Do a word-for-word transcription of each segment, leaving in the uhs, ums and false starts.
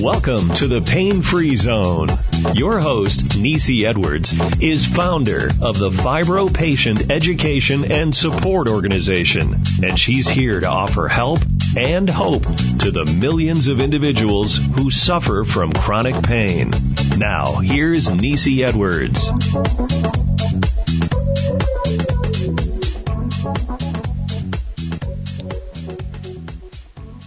Welcome to the Pain Free Zone. Your host, Nisi Edwards, is founder of the Fibro Patient Education and Support Organization, and she's here to offer help and hope to the millions of individuals who suffer from chronic pain. Now, here's Nisi Edwards.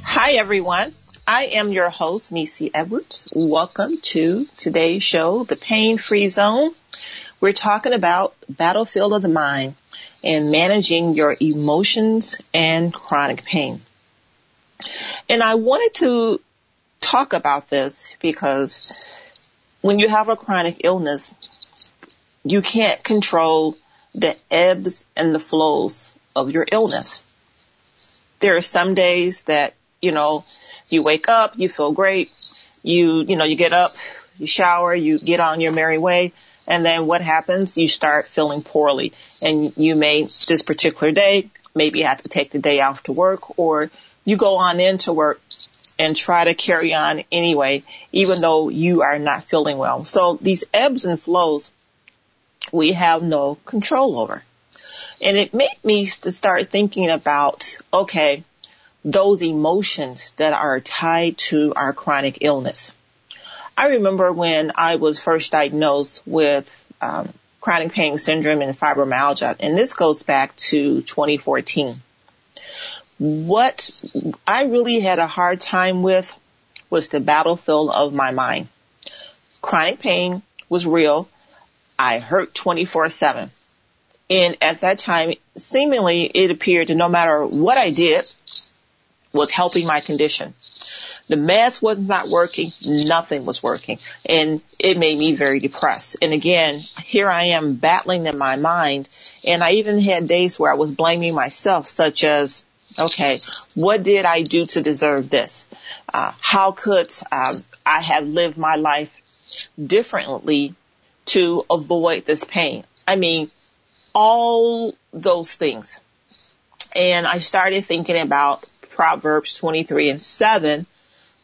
Hi, everyone. I am your host, Nisi Edwards. Welcome to today's show, The Pain Free Zone. We're talking about Battlefield of the Mind and managing your emotions and chronic pain. And I wanted to talk about this because when you have a chronic illness, you can't control the ebbs and the flows of your illness. There are some days that, you know, you wake up, you feel great, you, you know, you get up, you shower, you get on your merry way, and then what happens? You start feeling poorly, and you may, this particular day, maybe have to take the day off to work, or you go on into work and try to carry on anyway, even though you are not feeling well. So these ebbs and flows, we have no control over. And it made me to start thinking about, okay, those emotions that are tied to our chronic illness. I remember when I was first diagnosed with um, chronic pain syndrome and fibromyalgia, and this goes back to twenty fourteen. What I really had a hard time with was the battlefield of my mind. Chronic pain was real. I hurt twenty-four seven. And at that time, seemingly it appeared that no matter what I did, was helping my condition. The meds was not working. Nothing was working. And it made me very depressed. And again, here I am battling in my mind. And I even had days where I was blaming myself, such as, okay, what did I do to deserve this? Uh, how could um, I have lived my life differently to avoid this pain? I mean, all those things. And I started thinking about Proverbs twenty-three and seven,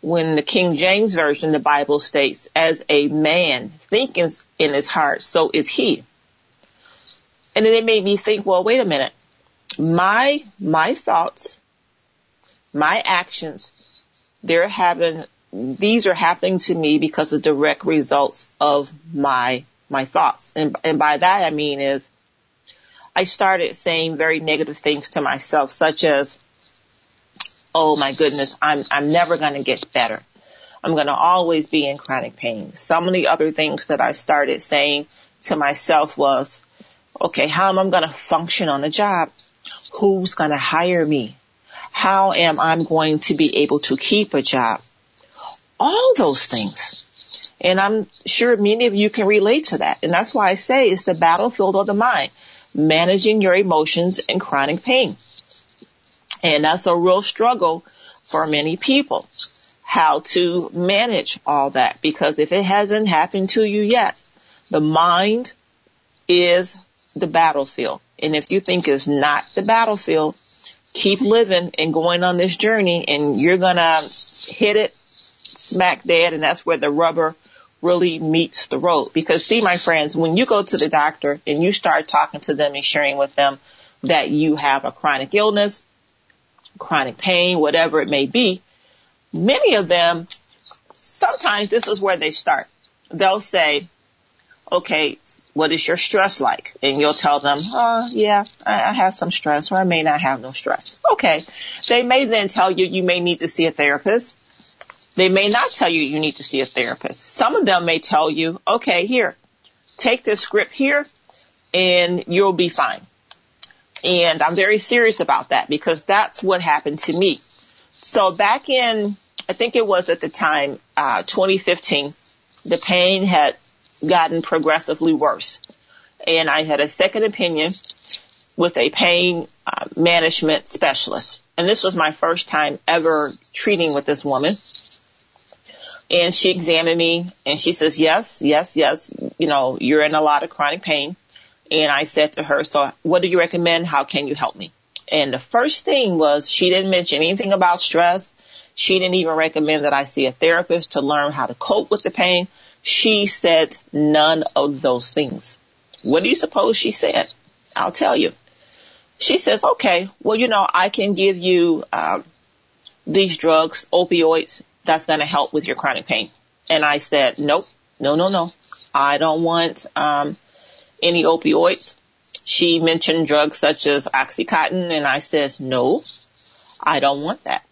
when the King James Version, the Bible states, as a man thinketh in his heart, so is he. And then it made me think, well, wait a minute. My, my thoughts, my actions, they're having, these are happening to me because of direct results of my, my thoughts. And, and by that I mean is I started saying very negative things to myself, such as, oh my goodness, I'm I'm never going to get better. I'm going to always be in chronic pain. Some of the other things that I started saying to myself was, okay, how am I going to function on the job? Who's going to hire me? How am I going to be able to keep a job? All those things. And I'm sure many of you can relate to that. And that's why I say it's the battlefield of the mind, managing your emotions and chronic pain. And that's a real struggle for many people, how to manage all that. Because if it hasn't happened to you yet, the mind is the battlefield. And if you think it's not the battlefield, keep living and going on this journey, and you're going to hit it smack dead. And that's where the rubber really meets the road. Because see, my friends, when you go to the doctor and you start talking to them and sharing with them that you have a chronic illness, chronic pain, whatever it may be, many of them, sometimes this is where they start. They'll say, okay, what is your stress like? And you'll tell them, oh, yeah, I have some stress, or I may not have no stress. Okay. They may then tell you you may need to see a therapist. They may not tell you you need to see a therapist. Some of them may tell you, okay, here, take this script here and you'll be fine. And I'm very serious about that, because that's what happened to me. So back in, I think it was at the time, uh, twenty fifteen, the pain had gotten progressively worse. And I had a second opinion with a pain uh, management specialist. And this was my first time ever treating with this woman. And she examined me and she says, yes, yes, yes, you know, you're in a lot of chronic pain. And I said to her, so what do you recommend? How can you help me? And the first thing was, she didn't mention anything about stress. She didn't even recommend that I see a therapist to learn how to cope with the pain. She said none of those things. What do you suppose she said? I'll tell you. She says, okay, well, you know, I can give you um, these drugs, opioids, that's going to help with your chronic pain. And I said, nope, no, no, no. I don't want um, any opioids. She mentioned drugs such as Oxycontin, and I says, no, I don't want that.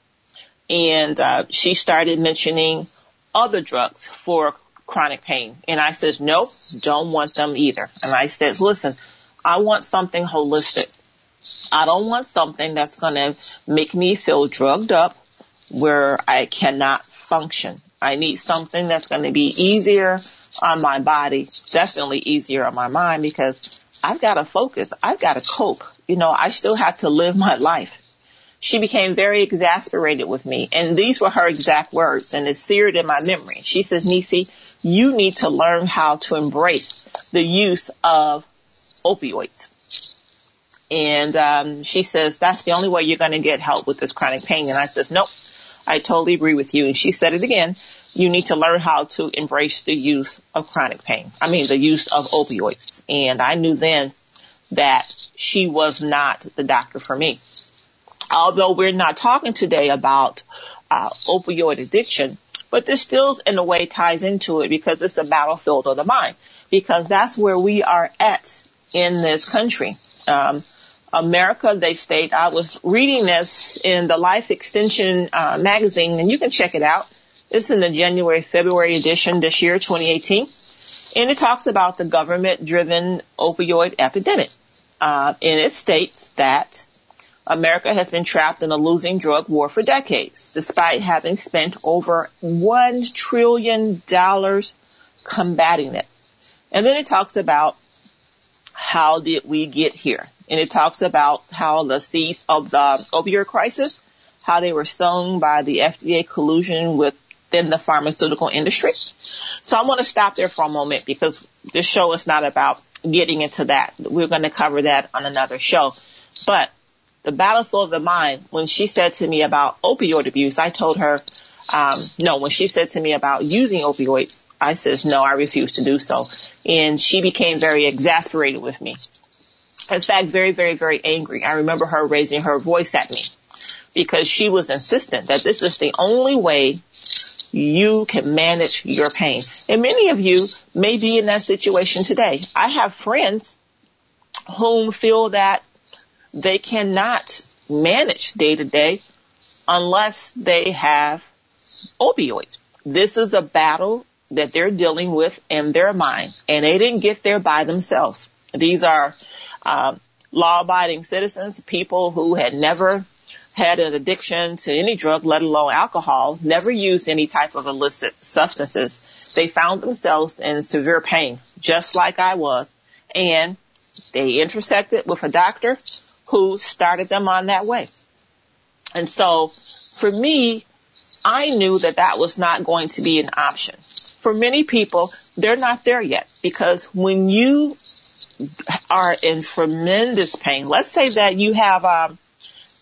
And uh, she started mentioning other drugs for chronic pain. And I says, nope, don't want them either. And I says, listen, I want something holistic. I don't want something that's going to make me feel drugged up where I cannot function. I need something that's going to be easier on my body, definitely easier on my mind, because I've got to focus. I've got to cope. You know, I still have to live my life. She became very exasperated with me. And these were her exact words, and it's seared in my memory. She says, Nisi, you need to learn how to embrace the use of opioids. And um, she says, that's the only way you're going to get help with this chronic pain. And I says, nope, I totally agree with you. And she said it again. You need to learn how to embrace the use of chronic pain. I mean, the use of opioids. And I knew then that she was not the doctor for me. Although we're not talking today about uh, opioid addiction, but this still in a way ties into it, because it's a battlefield of the mind, because that's where we are at in this country. Um, America, they state, I was reading this in the Life Extension uh, magazine, and you can check it out. It's in the January, February edition this year, twenty eighteen. And it talks about the government-driven opioid epidemic. Uh, and it states that America has been trapped in a losing drug war for decades, despite having spent over one trillion dollars combating it. And then it talks about how did we get here. And it talks about how the seeds of the opioid crisis, how they were sown by the F D A collusion with than the pharmaceutical industry. So I want to stop there for a moment, because this show is not about getting into that. We're going to cover that on another show. But the battlefield of the mind, when she said to me about opioid abuse, I told her, um, no, when she said to me about using opioids, I says, no, I refuse to do so. And she became very exasperated with me. In fact, very, very, very angry. I remember her raising her voice at me, because she was insistent that this is the only way you can manage your pain. And many of you may be in that situation today. I have friends whom feel that they cannot manage day to day unless they have opioids. This is a battle that they're dealing with in their mind, and they didn't get there by themselves. These are um, law-abiding citizens, people who had never had an addiction to any drug, let alone alcohol, never used any type of illicit substances. They found themselves in severe pain, just like I was, and they intersected with a doctor who started them on that way. And so for me, I knew that that was not going to be an option. For many people, they're not there yet, because when you are in tremendous pain, let's say that you have um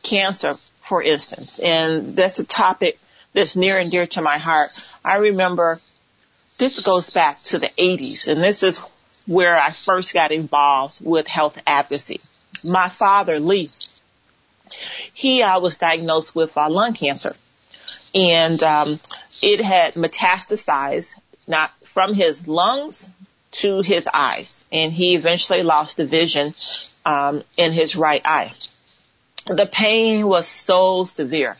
cancer, for instance, and that's a topic that's near and dear to my heart. I remember this goes back to the eighties, and this is where I first got involved with health advocacy. My father, Lee, he uh, was diagnosed with uh, lung cancer, and um, it had metastasized not from his lungs to his eyes, and he eventually lost the vision um, in his right eye. The pain was so severe.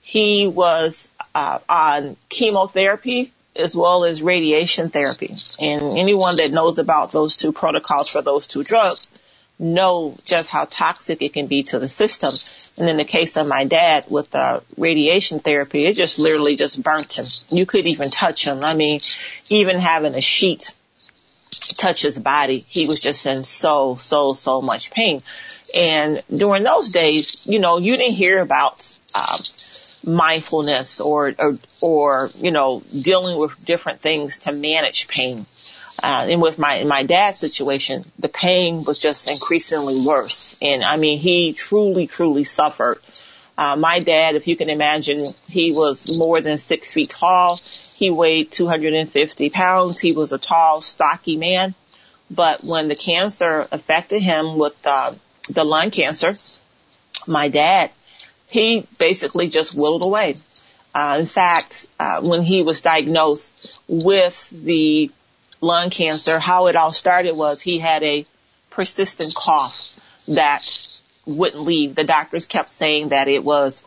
He was uh, on chemotherapy as well as radiation therapy. And anyone that knows about those two protocols for those two drugs know just how toxic it can be to the system. And in the case of my dad with the radiation therapy, it just literally just burnt him. You couldn't even touch him. I mean, even having a sheet touch his body, he was just in so, so, so much pain. And during those days, you know, you didn't hear about uh, mindfulness or, or, or, you know, dealing with different things to manage pain. Uh, and with my, my dad's situation, the pain was just increasingly worse. And I mean, he truly, truly suffered Uh, my dad, if you can imagine, he was more than six feet tall. He weighed two hundred fifty pounds. He was a tall, stocky man. But when the cancer affected him with uh, the lung cancer, my dad, he basically just whittled away. Uh, in fact, uh, when he was diagnosed with the lung cancer, how it all started was he had a persistent cough that wouldn't leave. The doctors kept saying that it was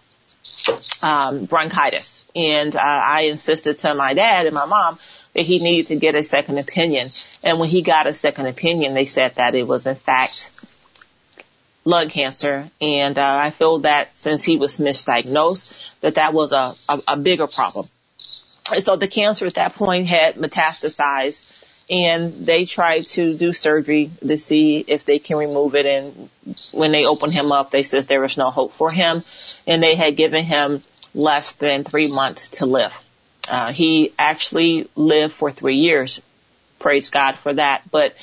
um, bronchitis. And uh, I insisted to my dad and my mom that he needed to get a second opinion. And when he got a second opinion, they said that it was, in fact, lung cancer. And uh, I feel that since he was misdiagnosed, that that was a, a, a bigger problem. And so the cancer at that point had metastasized, and they tried to do surgery to see if they can remove it. And when they opened him up, they said there was no hope for him, and they had given him less than three months to live. Uh, he actually lived for three years. Praise God for that. But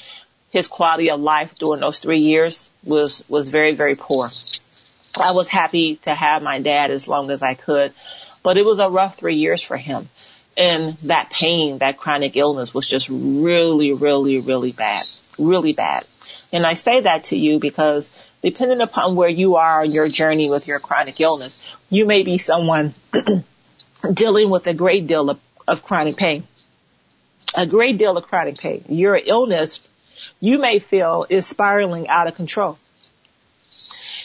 his quality of life during those three years was, was very, very poor. I was happy to have my dad as long as I could, but it was a rough three years for him. And that pain, that chronic illness was just really, really, really bad, really bad. And I say that to you because depending upon where you are on your journey with your chronic illness, you may be someone dealing with a great deal of, of chronic pain, a great deal of chronic pain. Your illness, you may feel, is spiraling out of control,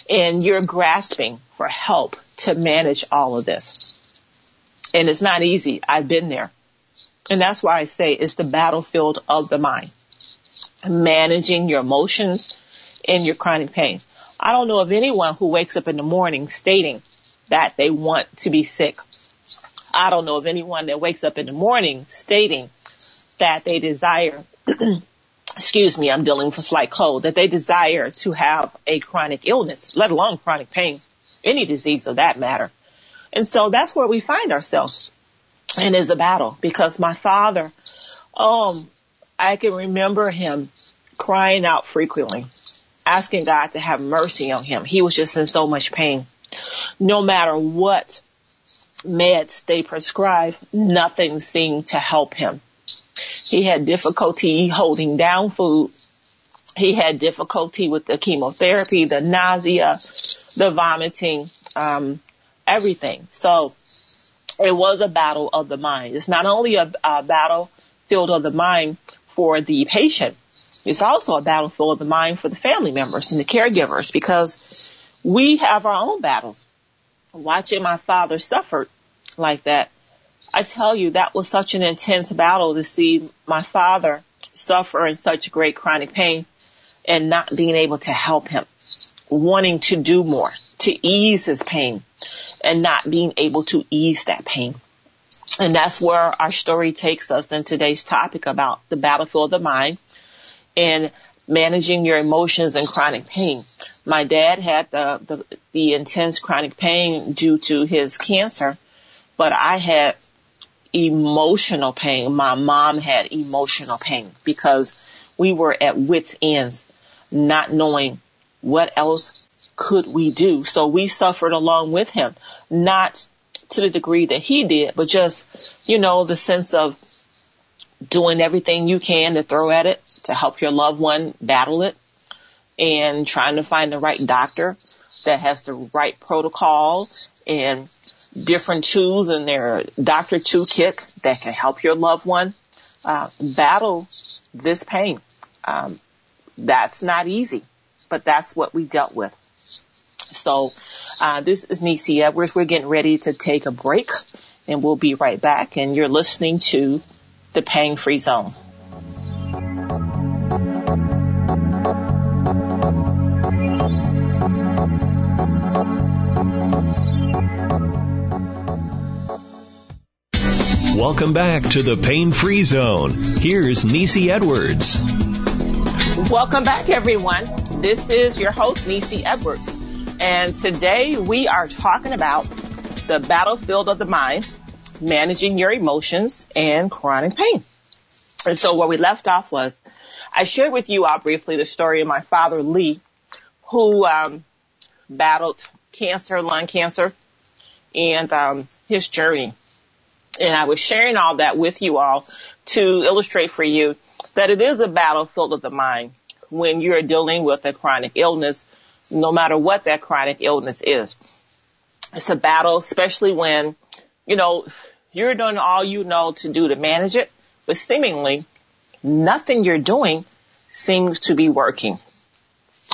and you're grasping for help to manage all of this. And it's not easy. I've been there. And that's why I say it's the battlefield of the mind, managing your emotions and your chronic pain. I don't know of anyone who wakes up in the morning stating that they want to be sick. I don't know of anyone that wakes up in the morning stating that they desire, excuse me, I'm dealing with a slight cold, that they desire to have a chronic illness, let alone chronic pain, any disease of that matter. And so that's where we find ourselves. And it's a battle because my father, oh, I can remember him crying out frequently, asking God to have mercy on him. He was just in so much pain. No matter what meds they prescribed, nothing seemed to help him. He had difficulty holding down food. He had difficulty with the chemotherapy, the nausea, the vomiting, um, everything. So it was a battle of the mind. It's not only a, a battlefield of the mind for the patient. It's also a battlefield of the mind for the family members and the caregivers because we have our own battles. Watching my father suffer like that, I tell you, that was such an intense battle to see my father suffer in such great chronic pain and not being able to help him, wanting to do more to ease his pain and not being able to ease that pain. And that's where our story takes us in today's topic about the battlefield of the mind and managing your emotions and chronic pain. My dad had the, the, the intense chronic pain due to his cancer, but I had emotional pain. My mom had emotional pain because we were at wit's ends, not knowing what else could we do. So we suffered along with him, not to the degree that he did, but just, you know, the sense of doing everything you can to throw at it, to help your loved one battle it, and trying to find the right doctor that has the right protocol and different tools in their doctor tool kit that can help your loved one uh, battle this pain. Um, that's not easy, but that's what we dealt with. So uh, this is Nisi Edwards. We're getting ready to take a break, and we'll be right back. And you're listening to the Pain Free Zone. Welcome back to the Pain Free Zone. Here's Nisi Edwards. Welcome back, everyone. This is your host, Nisi Edwards. And today we are talking about the battlefield of the mind, managing your emotions and chronic pain. And so where we left off was I shared with you all briefly the story of my father, Lee, who um, battled cancer, lung cancer, and um, his journey. And I was sharing all that with you all to illustrate for you that it is a battlefield of the mind when you're dealing with a chronic illness, no matter what that chronic illness is. It's a battle, especially when, you know, you're doing all you know to do to manage it, but seemingly nothing you're doing seems to be working.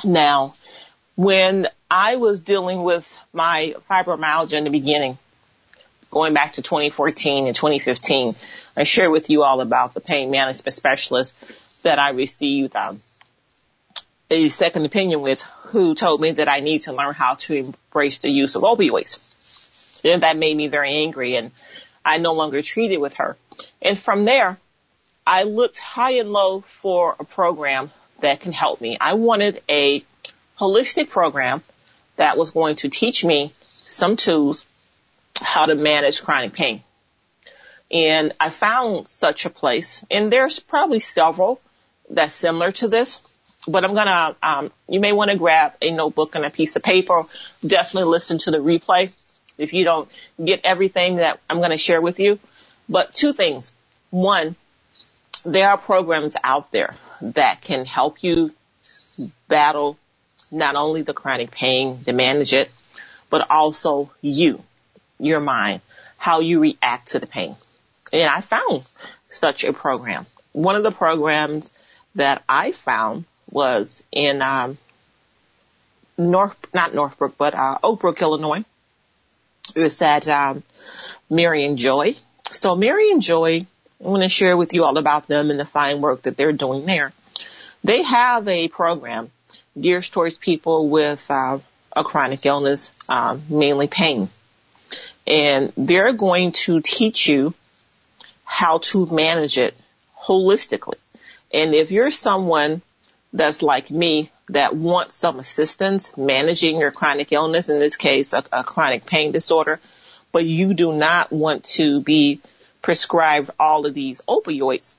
Now, when I was dealing with my fibromyalgia in the beginning, going back to twenty fourteen and twenty fifteen, I shared with you all about the pain management specialist that I received um, a second opinion with, who told me that I need to learn how to embrace the use of opioids. And that made me very angry, and I no longer treated with her. And from there, I looked high and low for a program that can help me. I wanted a holistic program that was going to teach me some tools how to manage chronic pain. And I found such a place, and there's probably several that's similar to this, but I'm going to, um, you may want to grab a notebook and a piece of paper. Definitely listen to the replay if you don't get everything that I'm going to share with you. But two things. One, there are programs out there that can help you battle not only the chronic pain to manage it, but also you, your mind, how you react to the pain. And I found such a program. One of the programs that I found was in um, North, not Northbrook, but uh, Oak Brook, Illinois. It was at um, Marianjoy. So Marianjoy, I'm going to share with you all about them and the fine work that they're doing there. They have a program geared towards people with uh, a chronic illness, um, mainly pain. And they're going to teach you how to manage it holistically. And if you're someone that's like me that wants some assistance managing your chronic illness, in this case, a, a chronic pain disorder, but you do not want to be prescribed all of these opioids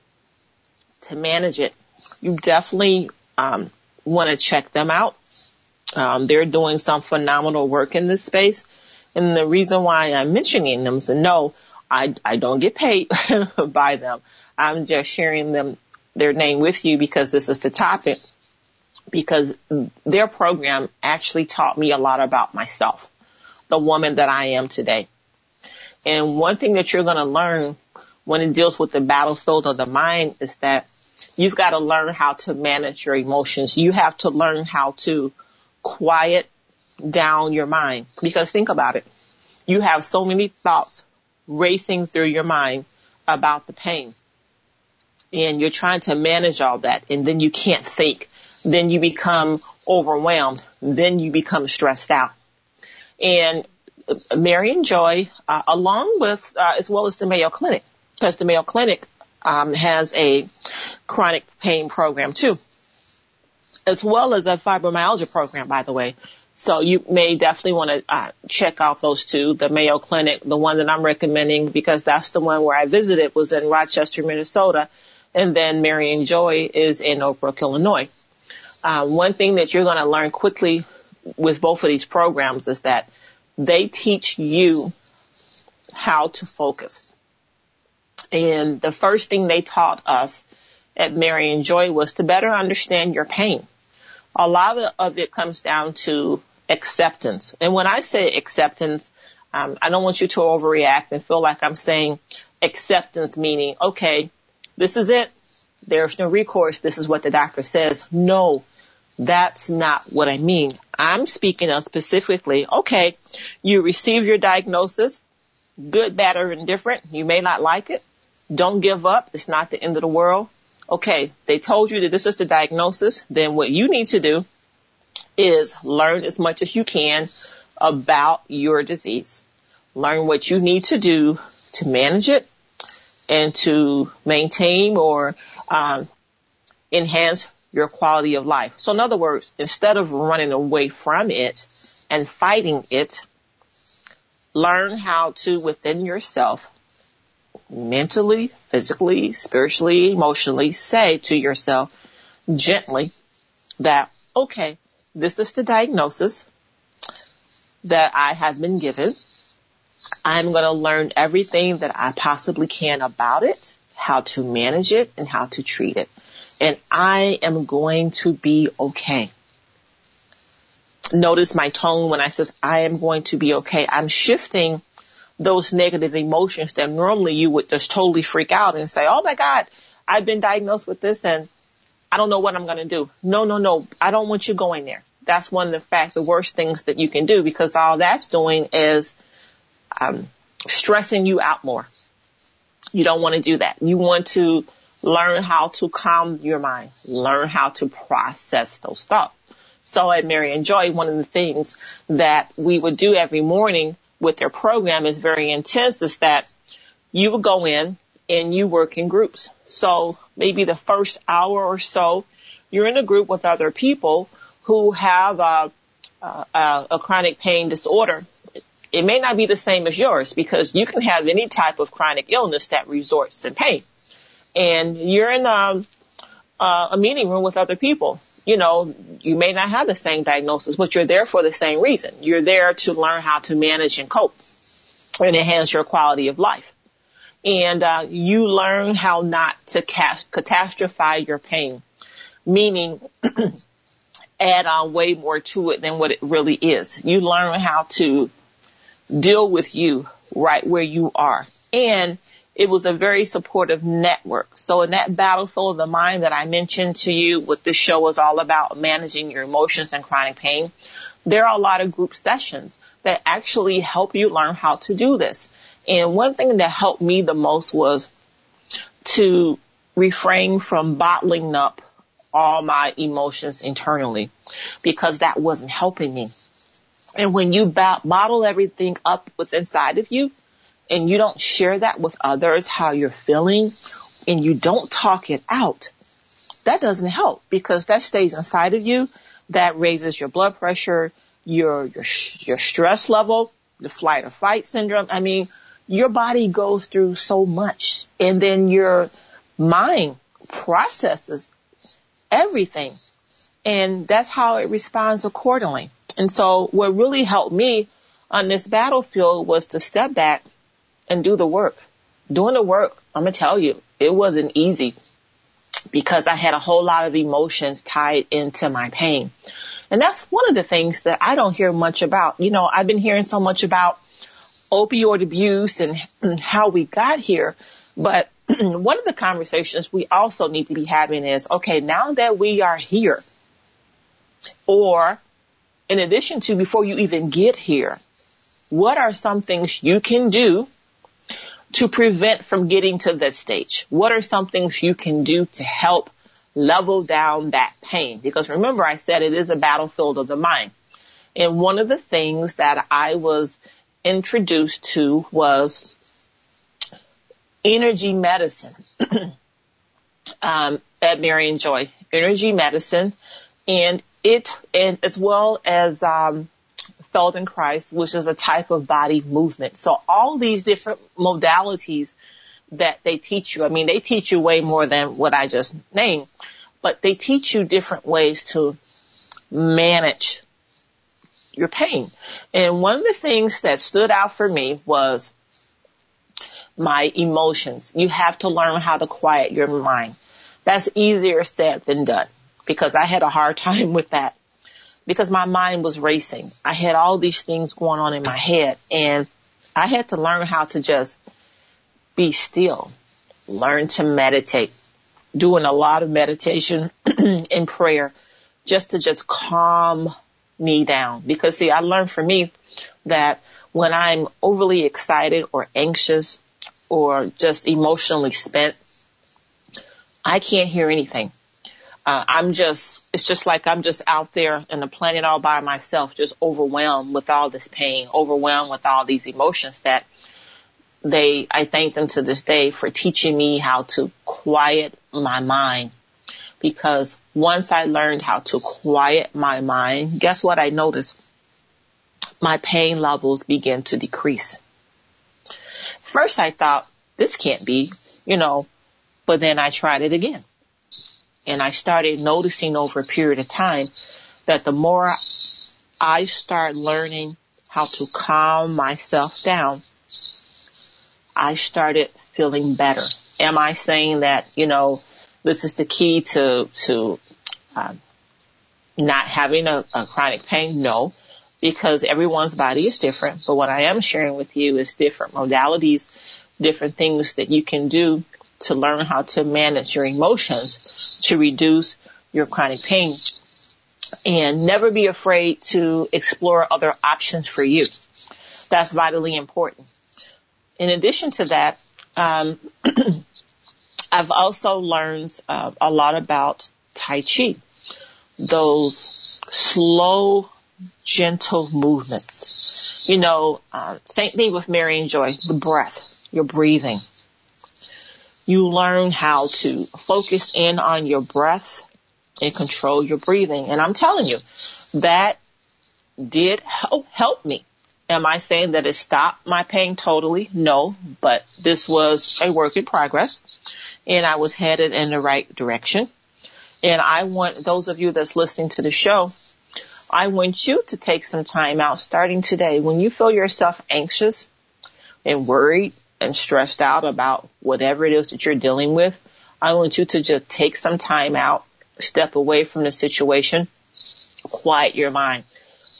to manage it, you definitely um, want to check them out. Um, they're doing some phenomenal work in this space. And the reason why I'm mentioning them is, no, I, I don't get paid by them. I'm just sharing them, their name with you because this is the topic, because their program actually taught me a lot about myself, the woman that I am today. And one thing that you're going to learn when it deals with the battlefield of the mind is that you've got to learn how to manage your emotions. You have to learn how to quiet down your mind, because think about it. You have so many thoughts racing through your mind about the pain. And you're trying to manage all that, and then you can't think. Then you become overwhelmed. Then you become stressed out. And Marianjoy, uh, along with, uh, as well as the Mayo Clinic, because the Mayo Clinic um, has a chronic pain program too, as well as a fibromyalgia program, by the way. So you may definitely want to uh, check out those two, the Mayo Clinic, the one that I'm recommending, because that's the one where I visited, was in Rochester, Minnesota. And then Marianjoy is in Oak Brook, Illinois. Uh, one thing that you're going to learn quickly with both of these programs is that they teach you how to focus. And the first thing they taught us at Marianjoy was to better understand your pain. A lot of it comes down to acceptance. And when I say acceptance, um, I don't want you to overreact and feel like I'm saying acceptance meaning, okay, this is it. There's no recourse. This is what the doctor says. No, that's not what I mean. I'm speaking of specifically, okay, you receive your diagnosis, good, bad, or indifferent. You may not like it. Don't give up. It's not the end of the world. Okay, they told you that this is the diagnosis. Then what you need to do is learn as much as you can about your disease. Learn what you need to do to manage it and to maintain or um, enhance your quality of life. So in other words, instead of running away from it and fighting it, learn how to, within yourself, mentally, physically, spiritually, emotionally, say to yourself gently that, okay, this is the diagnosis. that I have been given. I'm going to learn everything that I possibly can about it, how to manage it, and how to treat it. And I am going to be okay. Notice my tone when I says I am going to be okay. I'm shifting those negative emotions that normally you would just totally freak out and say, oh, my God, I've been diagnosed with this and I don't know what I'm going to do. No, no, no. I don't want you going there. That's one of the fact, the worst things that you can do, because all that's doing is um, stressing you out more. You don't want to do that. You want to learn how to calm your mind, learn how to process those thoughts. So at Marianjoy, one of the things that we would do every morning with their program is very intense, is that you would go in and you work in groups. So maybe the first hour or so, you're in a group with other people who have a, a, a chronic pain disorder. It may not be the same as yours, because you can have any type of chronic illness that resorts to pain. And you're in a, a meeting room with other people. You know, you may not have the same diagnosis, but you're there for the same reason. You're there to learn how to manage and cope and enhance your quality of life. And uh, you learn how not to ca- catastrophize your pain, meaning add on way more to it than what it really is. You learn how to deal with you right where you are. And it was a very supportive network. So in that battlefield of the mind that I mentioned to you, what this show was all about, managing your emotions and chronic pain, there are a lot of group sessions that actually help you learn how to do this. And one thing that helped me the most was to refrain from bottling up all my emotions internally, because that wasn't helping me. And when you bottle everything up what's inside of you, and you don't share that with others, how you're feeling, and you don't talk it out, that doesn't help, because that stays inside of you. That raises your blood pressure, your your your stress level, the flight or fight syndrome. I mean, your body goes through so much, and then your mind processes everything, and that's how it responds accordingly. And so what really helped me on this battlefield was to step back and do the work. Doing the work, I'm going to tell you, it wasn't easy, because I had a whole lot of emotions tied into my pain. And that's one of the things that I don't hear much about. You know, I've been hearing so much about opioid abuse and, and how we got here. But one of the conversations we also need to be having is, okay, now that we are here, or in addition to before you even get here, what are some things you can do to prevent from getting to this stage? What are some things you can do to help level down that pain? Because remember, I said it is a battlefield of the mind. And one of the things that I was introduced to was energy medicine um, at Marianjoy. Energy medicine, and it, and as well as um, Feldenkrais, which is a type of body movement. So all these different modalities that they teach you. I mean, they teach you way more than what I just named, but they teach you different ways to manage your pain. And one of the things that stood out for me was my emotions. You have to learn how to quiet your mind. That's easier said than done, because I had a hard time with that, because my mind was racing. I had all these things going on in my head, and I had to learn how to just be still, learn to meditate, doing a lot of meditation and prayer just to just calm me down. Because, see, I learned for me that when I'm overly excited or anxious or just emotionally spent, I can't hear anything. Uh, I'm just, it's just like I'm just out there on the planet all by myself, just overwhelmed with all this pain, overwhelmed with all these emotions that They, I thank them to this day for teaching me how to quiet my mind, because once I learned how to quiet my mind, guess what I noticed? My pain levels began to decrease. First I thought, this can't be, you know, but then I tried it again. And I started noticing over a period of time that the more I start learning how to calm myself down, I started feeling better. Am I saying that, you know, this is the key to, to, um, not having a, a chronic pain? No, because everyone's body is different. But what I am sharing with you is different modalities, different things that you can do to learn how to manage your emotions to reduce your chronic pain, and never be afraid to explore other options for you. That's vitally important. In addition to that, um, I've also learned uh, a lot about Tai Chi, those slow, gentle movements. You know, uh, same thing with Marianjoy, the breath, your breathing. You learn how to focus in on your breath and control your breathing. And I'm telling you, that did help, help me. Am I saying that it stopped my pain totally? No, but this was a work in progress, and I was headed in the right direction. And I want those of you that's listening to the show, I want you to take some time out starting today. When you feel yourself anxious and worried and stressed out about whatever it is that you're dealing with, I want you to just take some time out, step away from the situation, quiet your mind.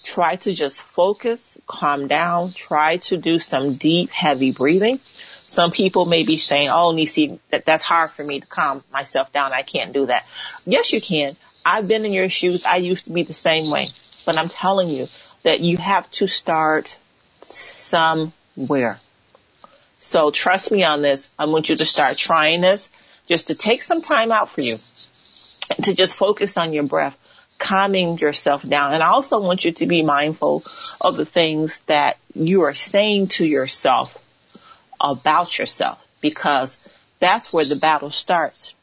Try to just focus, calm down, try to do some deep, heavy breathing. Some people may be saying, oh, Nisi, that, that's hard for me to calm myself down. I can't do that. Yes, you can. I've been in your shoes. I used to be the same way. But I'm telling you that you have to start somewhere. So trust me on this. I want you to start trying this, just to take some time out for you, to just focus on your breath, calming yourself down. And I also want you to be mindful of the things that you are saying to yourself about yourself, because that's where the battle starts,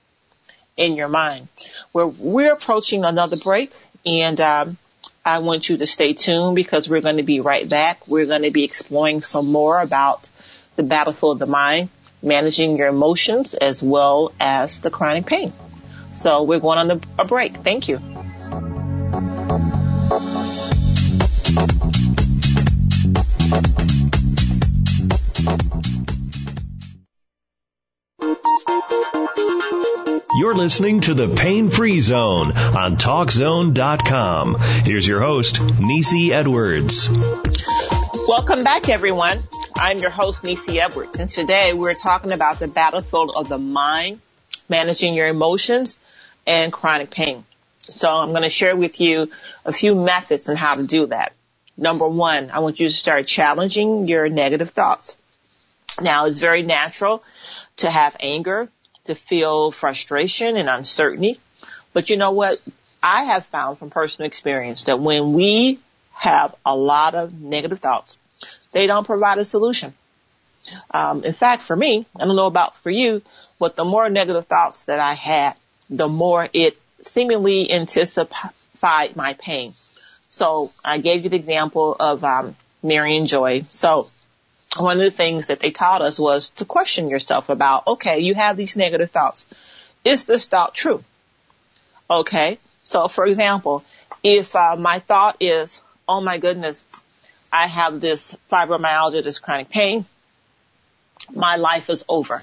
in your mind. We're, we're approaching another break, and um, I want you to stay tuned, because we're going to be right back. We're going to be exploring some more about the battlefield of the mind, managing your emotions, as well as the chronic pain. So we're going on the, a break. Thank you. You're listening to the Pain Free Zone on talk zone dot com. Here's your host, Nisi Edwards. Welcome back, everyone. I'm your host, Nisi Edwards, and today we're talking about the battlefield of the mind, managing your emotions, and chronic pain. So I'm going to share with you a few methods on how to do that. Number one, I want you to start challenging your negative thoughts. Now, it's very natural to have anger, to feel frustration and uncertainty. But you know what? I have found from personal experience that when we have a lot of negative thoughts, they don't provide a solution. Um, in fact, for me, I don't know about for you, but the more negative thoughts that I had, the more it seemingly intensified my pain. So I gave you the example of um, Marianjoy. So one of the things that they taught us was to question yourself about, okay, you have these negative thoughts. Is this thought true? Okay. So, for example, if uh, my thought is, oh, my goodness, I have this fibromyalgia, this chronic pain. My life is over.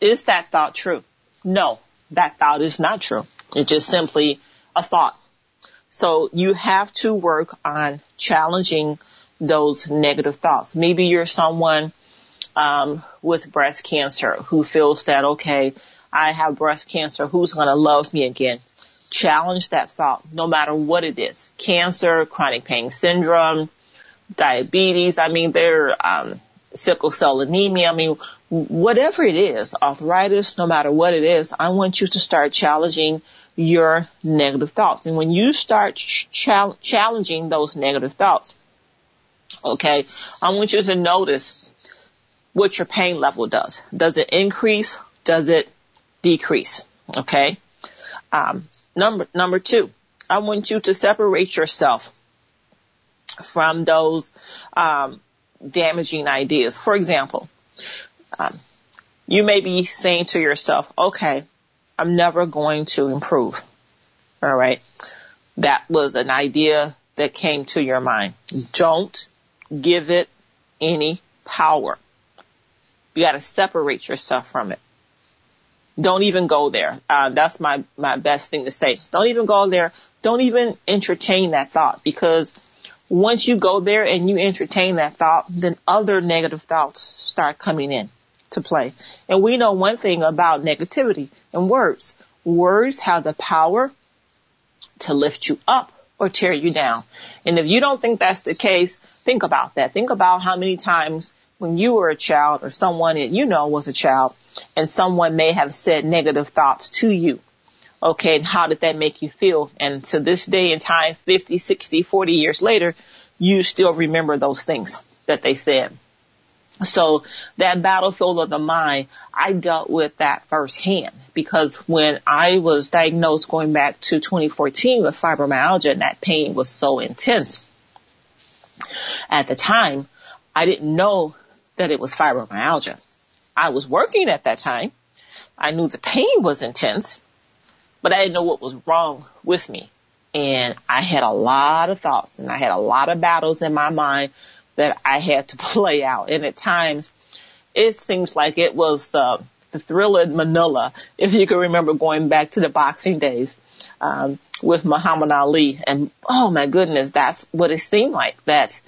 Is that thought true? No, that thought is not true. It's just simply a thought. So you have to work on challenging those negative thoughts. Maybe you're someone um, with breast cancer who feels that, okay, I have breast cancer. Who's going to love me again? Challenge that thought, no matter what it is. Cancer, chronic pain syndrome, diabetes. I mean, they're um, sickle cell anemia. I mean, whatever it is, arthritis, no matter what it is, I want you to start challenging your negative thoughts. And when you start ch- ch- challenging those negative thoughts, okay, I want you to notice what your pain level does. Does it increase? Does it decrease? Okay. Um, Number, number two, I want you to separate yourself from those, um, damaging ideas. For example, um, you may be saying to yourself, okay, I'm never going to improve. All right. That was an idea that came to your mind. Don't give it any power. You got to separate yourself from it. Don't even go there. Uh, that's my, my best thing to say. Don't even go there. Don't even entertain that thought, because once you go there and you entertain that thought, then other negative thoughts start coming in to play. And we know one thing about negativity and words. Words have the power to lift you up or tear you down. And if you don't think that's the case, think about that. Think about how many times when you were a child, or someone that you know was a child, and someone may have said negative thoughts to you. Okay, and how did that make you feel? And to this day in time, fifty, sixty, forty years later, you still remember those things that they said. So that battlefield of the mind, I dealt with that firsthand, because when I was diagnosed going back to twenty fourteen with fibromyalgia, and that pain was so intense at the time, I didn't know that it was fibromyalgia. I was working at that time. I knew the pain was intense, but I didn't know what was wrong with me. And I had a lot of thoughts, and I had a lot of battles in my mind that I had to play out. And at times, it seems like it was the, the thrill in Manila, if you can remember going back to the boxing days um, with Muhammad Ali. And, oh, my goodness, that's what it seemed like, that,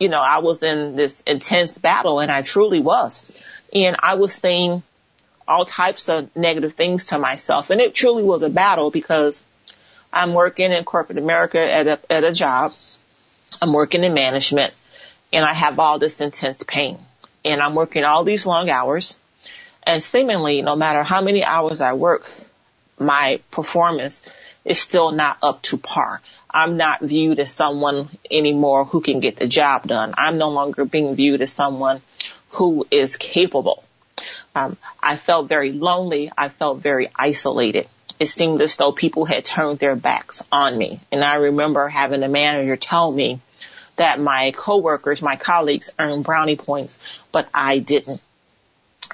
you know, I was in this intense battle, and I truly was. And I was saying all types of negative things to myself. And it truly was a battle, because I'm working in corporate America at a, at a job. I'm working in management, and I have all this intense pain, and I'm working all these long hours, and seemingly no matter how many hours I work, my performance is still not up to par. I'm not viewed as someone anymore who can get the job done. I'm no longer being viewed as someone who is capable. Um, I felt very lonely. I felt very isolated. It seemed as though people had turned their backs on me. And I remember having a manager tell me that my coworkers, my colleagues earned brownie points, but I didn't.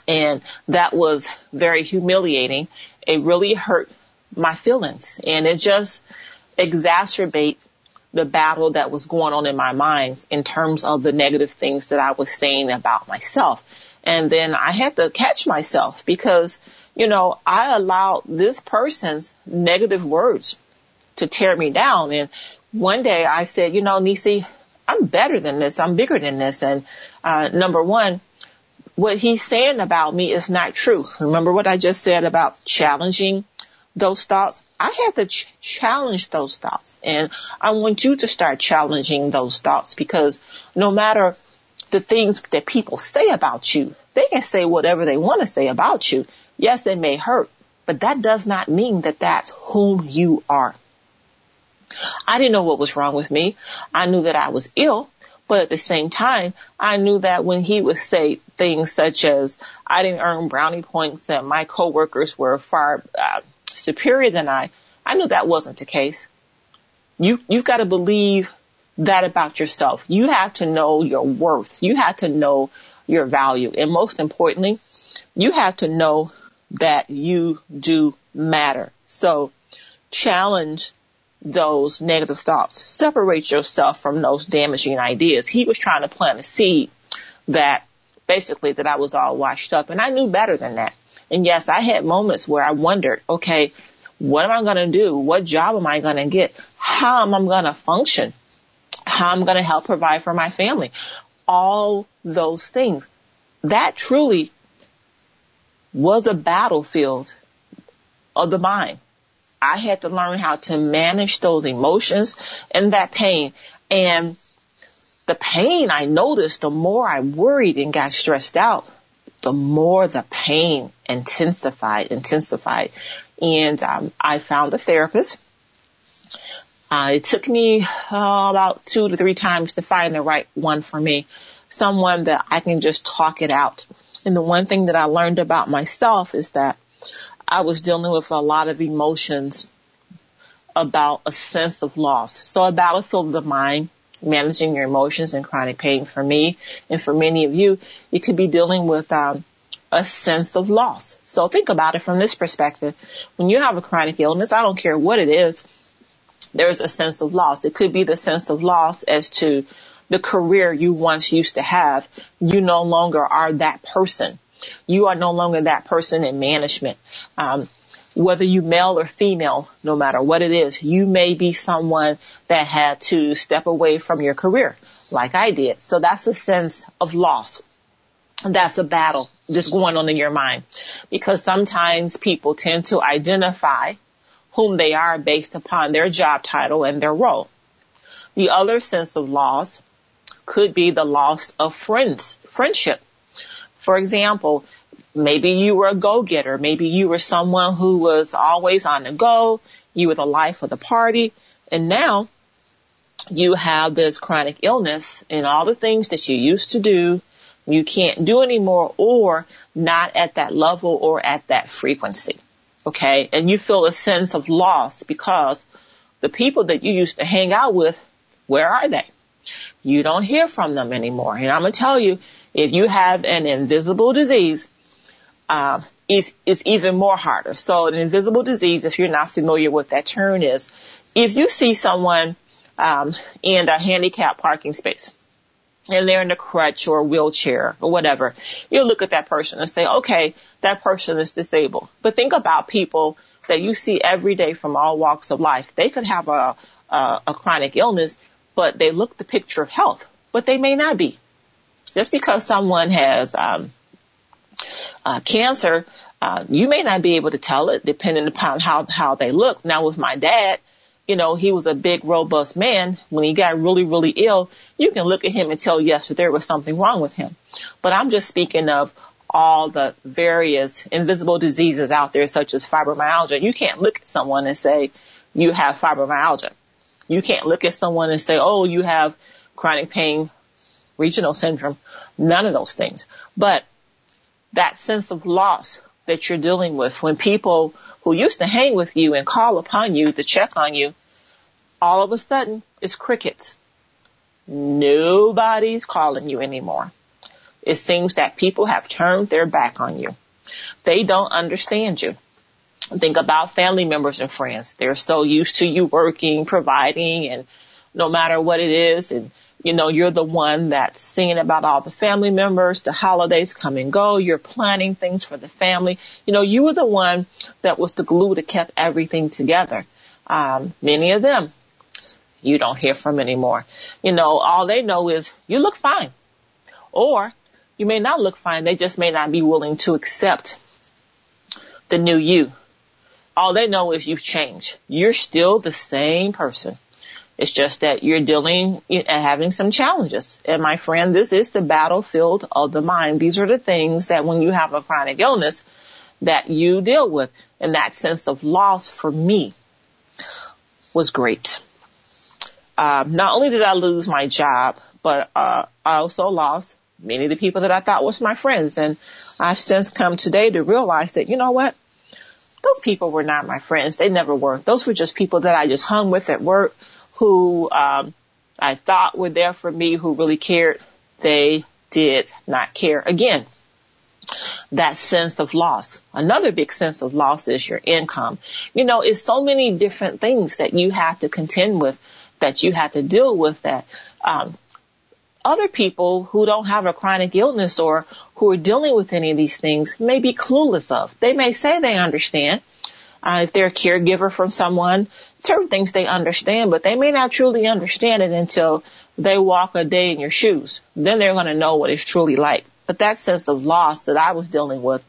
And that was very humiliating. It really hurt my feelings, and it just exacerbated the battle that was going on in my mind in terms of the negative things that I was saying about myself. And then I had to catch myself, because, you know, I allowed this person's negative words to tear me down. And one day I said, you know, Nisi, I'm better than this. I'm bigger than this. And uh number one, what he's saying about me is not true. Remember what I just said about challenging those thoughts? I had to ch- challenge those thoughts. And I want you to start challenging those thoughts, because no matter the things that people say about you, they can say whatever they want to say about you. Yes, it may hurt, but that does not mean that that's whom you are. I didn't know what was wrong with me. I knew that I was ill, but at the same time, I knew that when he would say things such as, I didn't earn brownie points and my coworkers were far uh, superior than I, I knew that wasn't the case. You, you've got to believe that about yourself. You have to know your worth. You have to know your value. And most importantly, you have to know that you do matter. So challenge those negative thoughts. Separate yourself from those damaging ideas. He was trying to plant a seed that basically that I was all washed up, and I knew better than that. And yes, I had moments where I wondered, okay, what am I going to do? What job am I going to get? How am I going to function? How I'm going to help provide for my family, all those things. That truly was a battlefield of the mind. I had to learn how to manage those emotions and that pain. And the pain, I noticed, the more I worried and got stressed out, the more the pain intensified, intensified. And um, I found a therapist. Uh, it took me uh, about two to three times to find the right one for me, someone that I can just talk it out. And the one thing that I learned about myself is that I was dealing with a lot of emotions about a sense of loss. So a battlefield of the mind, managing your emotions and chronic pain for me and for many of you, it could be dealing with um, a sense of loss. So think about it from this perspective. When you have a chronic illness, I don't care what it is, there's a sense of loss. It could be the sense of loss as to the career you once used to have. You no longer are that person. You are no longer that person in management. Um, whether you male or female, no matter what it is, you may be someone that had to step away from your career like I did. So that's a sense of loss. That's a battle just going on in your mind, because sometimes people tend to identify whom they are based upon their job title and their role. The other sense of loss could be the loss of friends, friendship. For example, maybe you were a go-getter. Maybe you were someone who was always on the go. You were the life of the party. And now you have this chronic illness, and all the things that you used to do, you can't do anymore, or not at that level or at that frequency. Okay. And you feel a sense of loss because the people that you used to hang out with, where are they? You don't hear from them anymore. And I'm going to tell you, if you have an invisible disease, uh, it's, it's even more harder. So an invisible disease, if you're not familiar with that term, is if you see someone um, in a handicapped parking space and they're in a crutch or a wheelchair or whatever, you'll look at that person and say, okay, that person is disabled. But think about people that you see every day from all walks of life. They could have a, a, a chronic illness, but they look the picture of health, but they may not be. Just because someone has um, uh, cancer, uh, you may not be able to tell it, depending upon how, how they look. Now, with my dad, you know, he was a big, robust man. When he got really, really ill, you can look at him and tell, yes, that there was something wrong with him. But I'm just speaking of all the various invisible diseases out there, such as fibromyalgia. You can't look at someone and say, you have fibromyalgia. You can't look at someone and say, oh, you have chronic pain, regional syndrome, none of those things. But that sense of loss that you're dealing with, when people who used to hang with you and call upon you to check on you, all of a sudden it's crickets. Nobody's calling you anymore. It seems that people have turned their back on you. They don't understand you. Think about family members and friends. They're so used to you working, providing, and no matter what it is, and you know, you're the one that's singing about all the family members. The holidays come and go. You're planning things for the family. You know, you were the one that was the glue that kept everything together. Um, many of them, you don't hear from anymore. You know, all they know is you look fine, or you may not look fine. They just may not be willing to accept the new you. All they know is you've changed. You're still the same person. It's just that you're dealing and having some challenges. And my friend, this is the battlefield of the mind. These are the things that when you have a chronic illness that you deal with. And that sense of loss for me was great. Um, not only did I lose my job, but uh, I also lost many of the people that I thought was my friends. And I've since come today to realize that, you know what? Those people were not my friends. They never were. Those were just people that I just hung with at work, who um I thought were there for me, who really cared. They did not care. Again, that sense of loss. Another big sense of loss is your income. You know, it's so many different things that you have to contend with, that you have to deal with, that um other people who don't have a chronic illness or who are dealing with any of these things may be clueless of. They may say they understand. Uh, if they're a caregiver from someone, certain things they understand, but they may not truly understand it until they walk a day in your shoes. Then they're going to know what it's truly like. But that sense of loss that I was dealing with,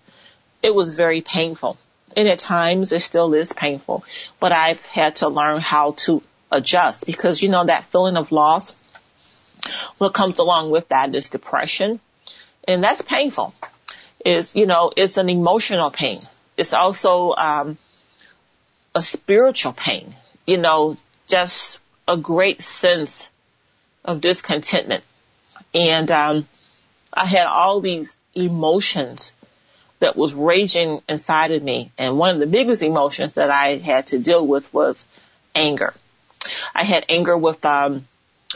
it was very painful. And at times it still is painful. But I've had to learn how to adjust, because, you know, that feeling of loss, what comes along with that is depression. And that's painful. It's, you know, it's an emotional pain. It's also um a spiritual pain, you know, just a great sense of discontentment. And um I had all these emotions that was raging inside of me. And one of the biggest emotions that I had to deal with was anger. I had anger with um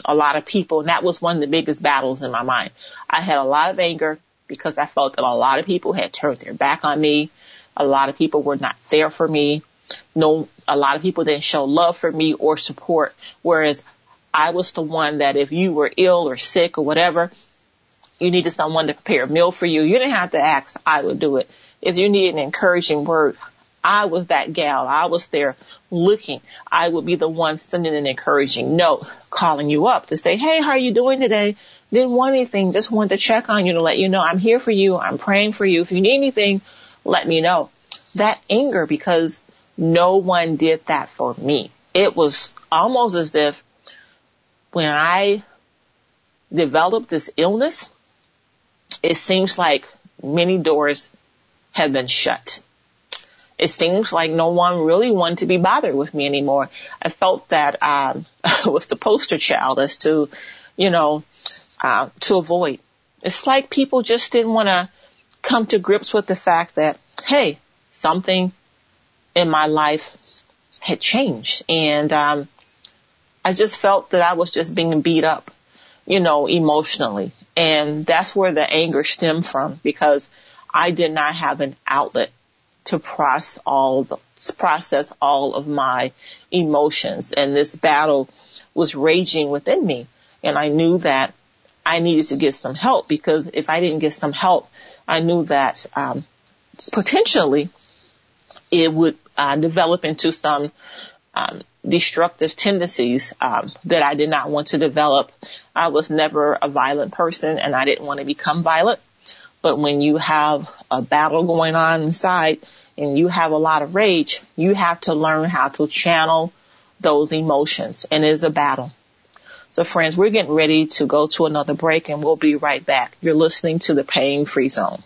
a lot of people, and that was one of the biggest battles in my mind. I had a lot of anger because I felt that a lot of people had turned their back on me. A lot of people were not there for me. No, a lot of people didn't show love for me or support, whereas I was the one that if you were ill or sick or whatever, you needed someone to prepare a meal for you. You didn't have to ask. I would do it. If you needed an encouraging word, I was that gal. I was there looking. I would be the one sending an encouraging note, calling you up to say, hey, how are you doing today? Didn't want anything. Just wanted to check on you to let you know I'm here for you. I'm praying for you. If you need anything, let me know. That anger, because no one did that for me. It was almost as if when I developed this illness, it seems like many doors had been shut. It seems like no one really wanted to be bothered with me anymore. I felt that um, I was the poster child as to, you know, uh, to avoid. It's like people just didn't want to come to grips with the fact that, hey, something in my life had changed. And um, I just felt that I was just being beat up, you know, emotionally. And that's where the anger stemmed from, because I did not have an outlet to process all the, process all of my emotions. And this battle was raging within me. And I knew that I needed to get some help, because if I didn't get some help, I knew that um, potentially it would uh, develop into some um, destructive tendencies um, that I did not want to develop. I was never a violent person, and I didn't want to become violent. But when you have a battle going on inside and you have a lot of rage, you have to learn how to channel those emotions. And it is a battle. So, friends, we're getting ready to go to another break, and we'll be right back. You're listening to the Pain Free Zone.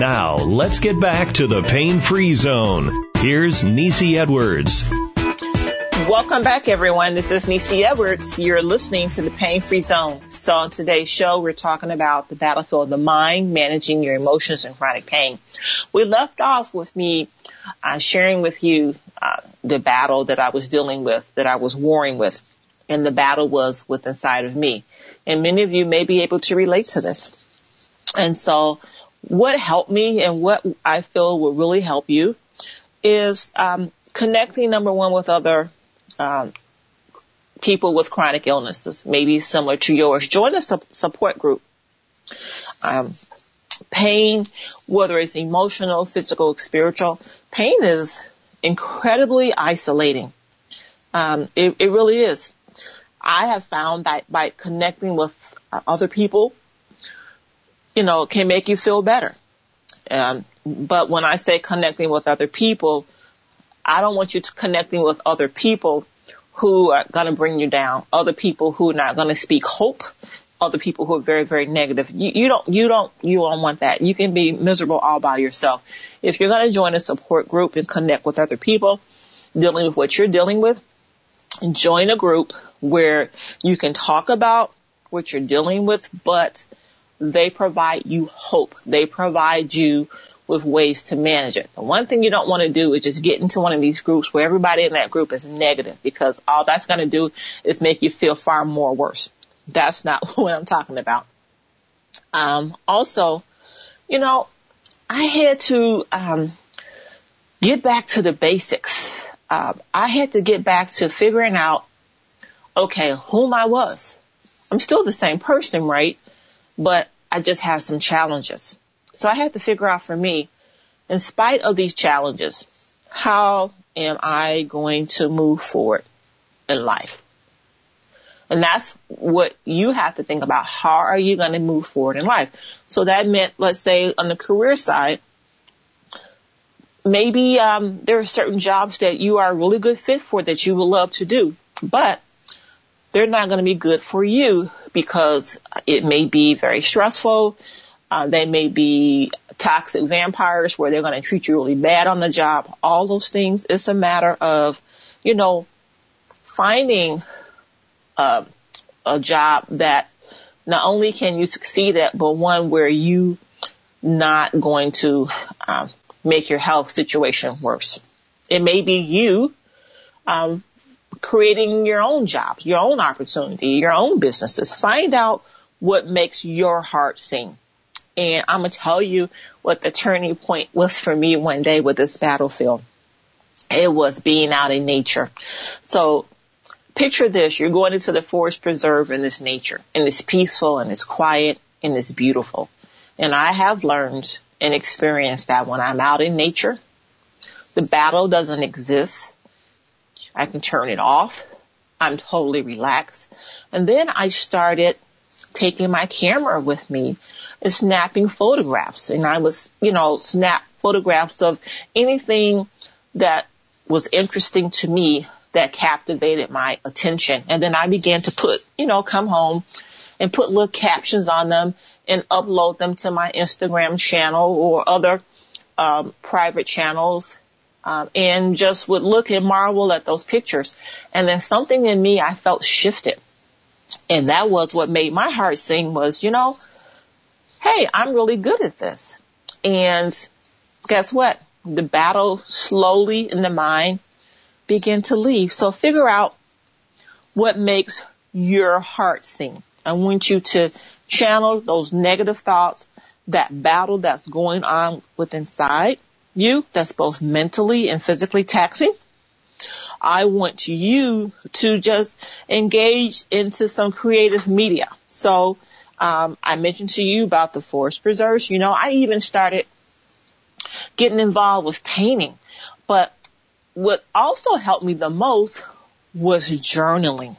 Now, let's get back to the Pain-Free Zone. Here's Nisi Edwards. Welcome back, everyone. This is Nisi Edwards. You're listening to the Pain-Free Zone. So on today's show, we're talking about the battlefield of the mind, managing your emotions and chronic pain. We left off with me uh, sharing with you uh, the battle that I was dealing with, that I was warring with, and the battle was with inside of me. And many of you may be able to relate to this. And so what helped me and what I feel will really help you is um, connecting, number one, with other um, people with chronic illnesses, maybe similar to yours. Join a su- support group. Um, pain, whether it's emotional, physical, spiritual, pain is incredibly isolating. Um, it, it really is. I have found that by connecting with uh, other people, you know, can make you feel better. Um, but when I say connecting with other people, I don't want you to connecting with other people who are going to bring you down, other people who are not going to speak hope, other people who are very, very negative. You, you don't, you don't, you don't want that. You can be miserable all by yourself. If you're going to join a support group and connect with other people dealing with what you're dealing with, join a group where you can talk about what you're dealing with, but they provide you hope. They provide you with ways to manage it. The one thing you don't want to do is just get into one of these groups where everybody in that group is negative, because all that's going to do is make you feel far more worse. That's not what I'm talking about. Um, also, you know, I had to um, get back to the basics. Uh, I had to get back to figuring out, okay, whom I was. I'm still the same person, right? But I just have some challenges. So I had to figure out for me, in spite of these challenges, how am I going to move forward in life? And that's what you have to think about. How are you going to move forward in life? So that meant, let's say, on the career side, maybe um, there are certain jobs that you are a really good fit for that you would love to do, but they're not going to be good for you because it may be very stressful. Uh, they may be toxic vampires where they're going to treat you really bad on the job. All those things. It's a matter of, you know, finding uh, a job that not only can you succeed at, but one where you not going to um, make your health situation worse. It may be you um creating your own jobs, your own opportunity, your own businesses. Find out what makes your heart sing. And I'm going to tell you what the turning point was for me one day with this battlefield. It was being out in nature. So picture this. You're going into the forest preserve in this nature, and it's peaceful and it's quiet and it's beautiful. And I have learned and experienced that when I'm out in nature, the battle doesn't exist. I can turn it off. I'm totally relaxed. And then I started taking my camera with me and snapping photographs. And I was, you know, snap photographs of anything that was interesting to me that captivated my attention. And then I began to put, you know, come home and put little captions on them and upload them to my Instagram channel or other um, private channels. Um, and just would look and marvel at those pictures. And then something in me, I felt shifted. And that was what made my heart sing was, you know, hey, I'm really good at this. And guess what? The battle slowly in the mind began to leave. So figure out what makes your heart sing. I want you to channel those negative thoughts, that battle that's going on with inside you, that's both mentally and physically taxing. I want you to just engage into some creative media. So um, I mentioned to you about the forest preserves. You know, I even started getting involved with painting. But what also helped me the most was journaling.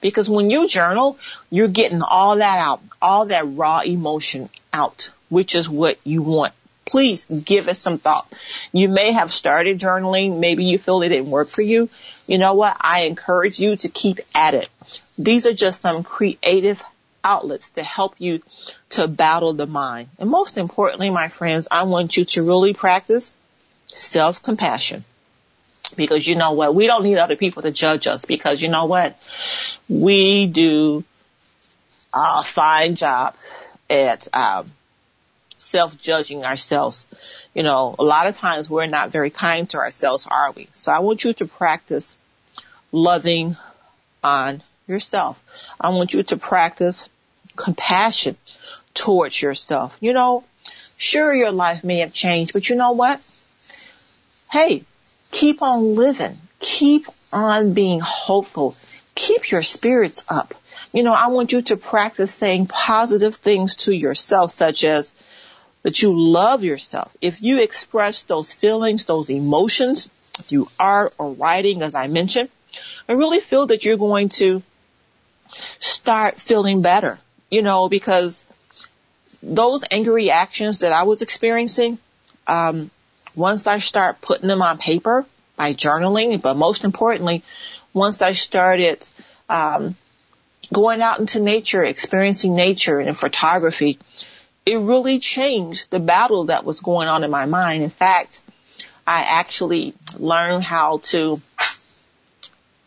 Because when you journal, you're getting all that out, all that raw emotion out, which is what you want. Please give it some thought. You may have started journaling. Maybe you feel it didn't work for you. You know what? I encourage you to keep at it. These are just some creative outlets to help you to battle the mind. And most importantly, my friends, I want you to really practice self-compassion. Because you know what? We don't need other people to judge us, because you know what? We do a fine job at um self-judging ourselves. You know, a lot of times we're not very kind to ourselves, are we? So I want you to practice loving on yourself. I want you to practice compassion towards yourself. You know, sure, your life may have changed, but you know what? Hey, keep on living. Keep on being hopeful. Keep your spirits up. You know, I want you to practice saying positive things to yourself, such as that you love yourself. If you express those feelings, those emotions, if you are or writing, as I mentioned, I really feel that you're going to start feeling better, you know, because those angry actions that I was experiencing, um, once I start putting them on paper by journaling, but most importantly, once I started um, going out into nature, experiencing nature and photography, it really changed the battle that was going on in my mind. In fact, I actually learned how to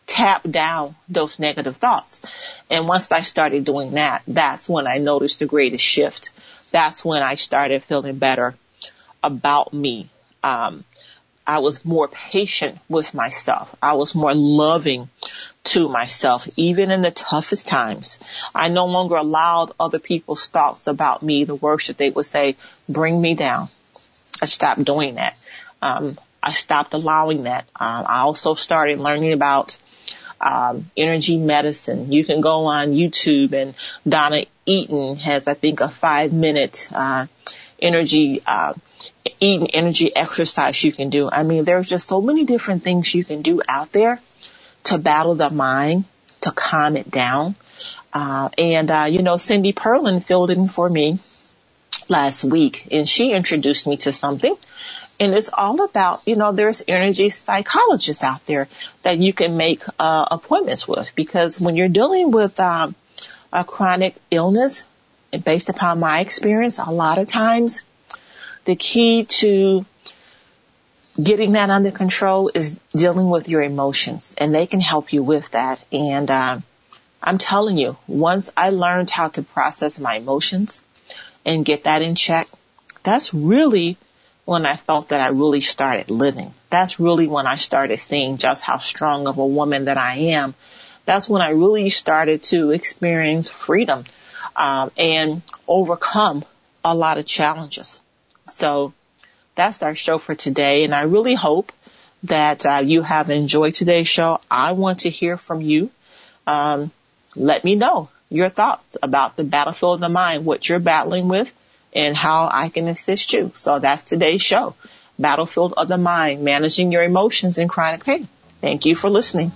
tap down those negative thoughts. And once I started doing that, that's when I noticed the greatest shift. That's when I started feeling better about me. Um, I was more patient with myself. I was more loving to myself, even in the toughest times. I no longer allowed other people's thoughts about me, the words that they would say, bring me down. I stopped doing that. Um, I stopped allowing that. Um, I also started learning about um, energy medicine. You can go on YouTube, and Donna Eaton has, I think, a five-minute uh, energy uh Eaton energy exercise you can do. I mean, there's just so many different things you can do out there to battle the mind, to calm it down. Uh, and, uh, you know, Cindy Perlin filled in for me last week, and she introduced me to something. And it's all about, you know, there's energy psychologists out there that you can make uh, appointments with, because when you're dealing with um, a chronic illness, and based upon my experience, a lot of times the key to getting that under control is dealing with your emotions, and they can help you with that. And uh, I'm telling you, once I learned how to process my emotions and get that in check, that's really when I felt that I really started living. that's really when I started seeing just how strong of a woman that I am. That's when I really started to experience freedom um, and overcome a lot of challenges. So that's our show for today, and I really hope that uh, you have enjoyed today's show. I want to hear from you. Um, let me know your thoughts about the battlefield of the mind, what you're battling with, and how I can assist you. So that's today's show, Battlefield of the Mind, Managing Your Emotions in Chronic Pain. Thank you for listening.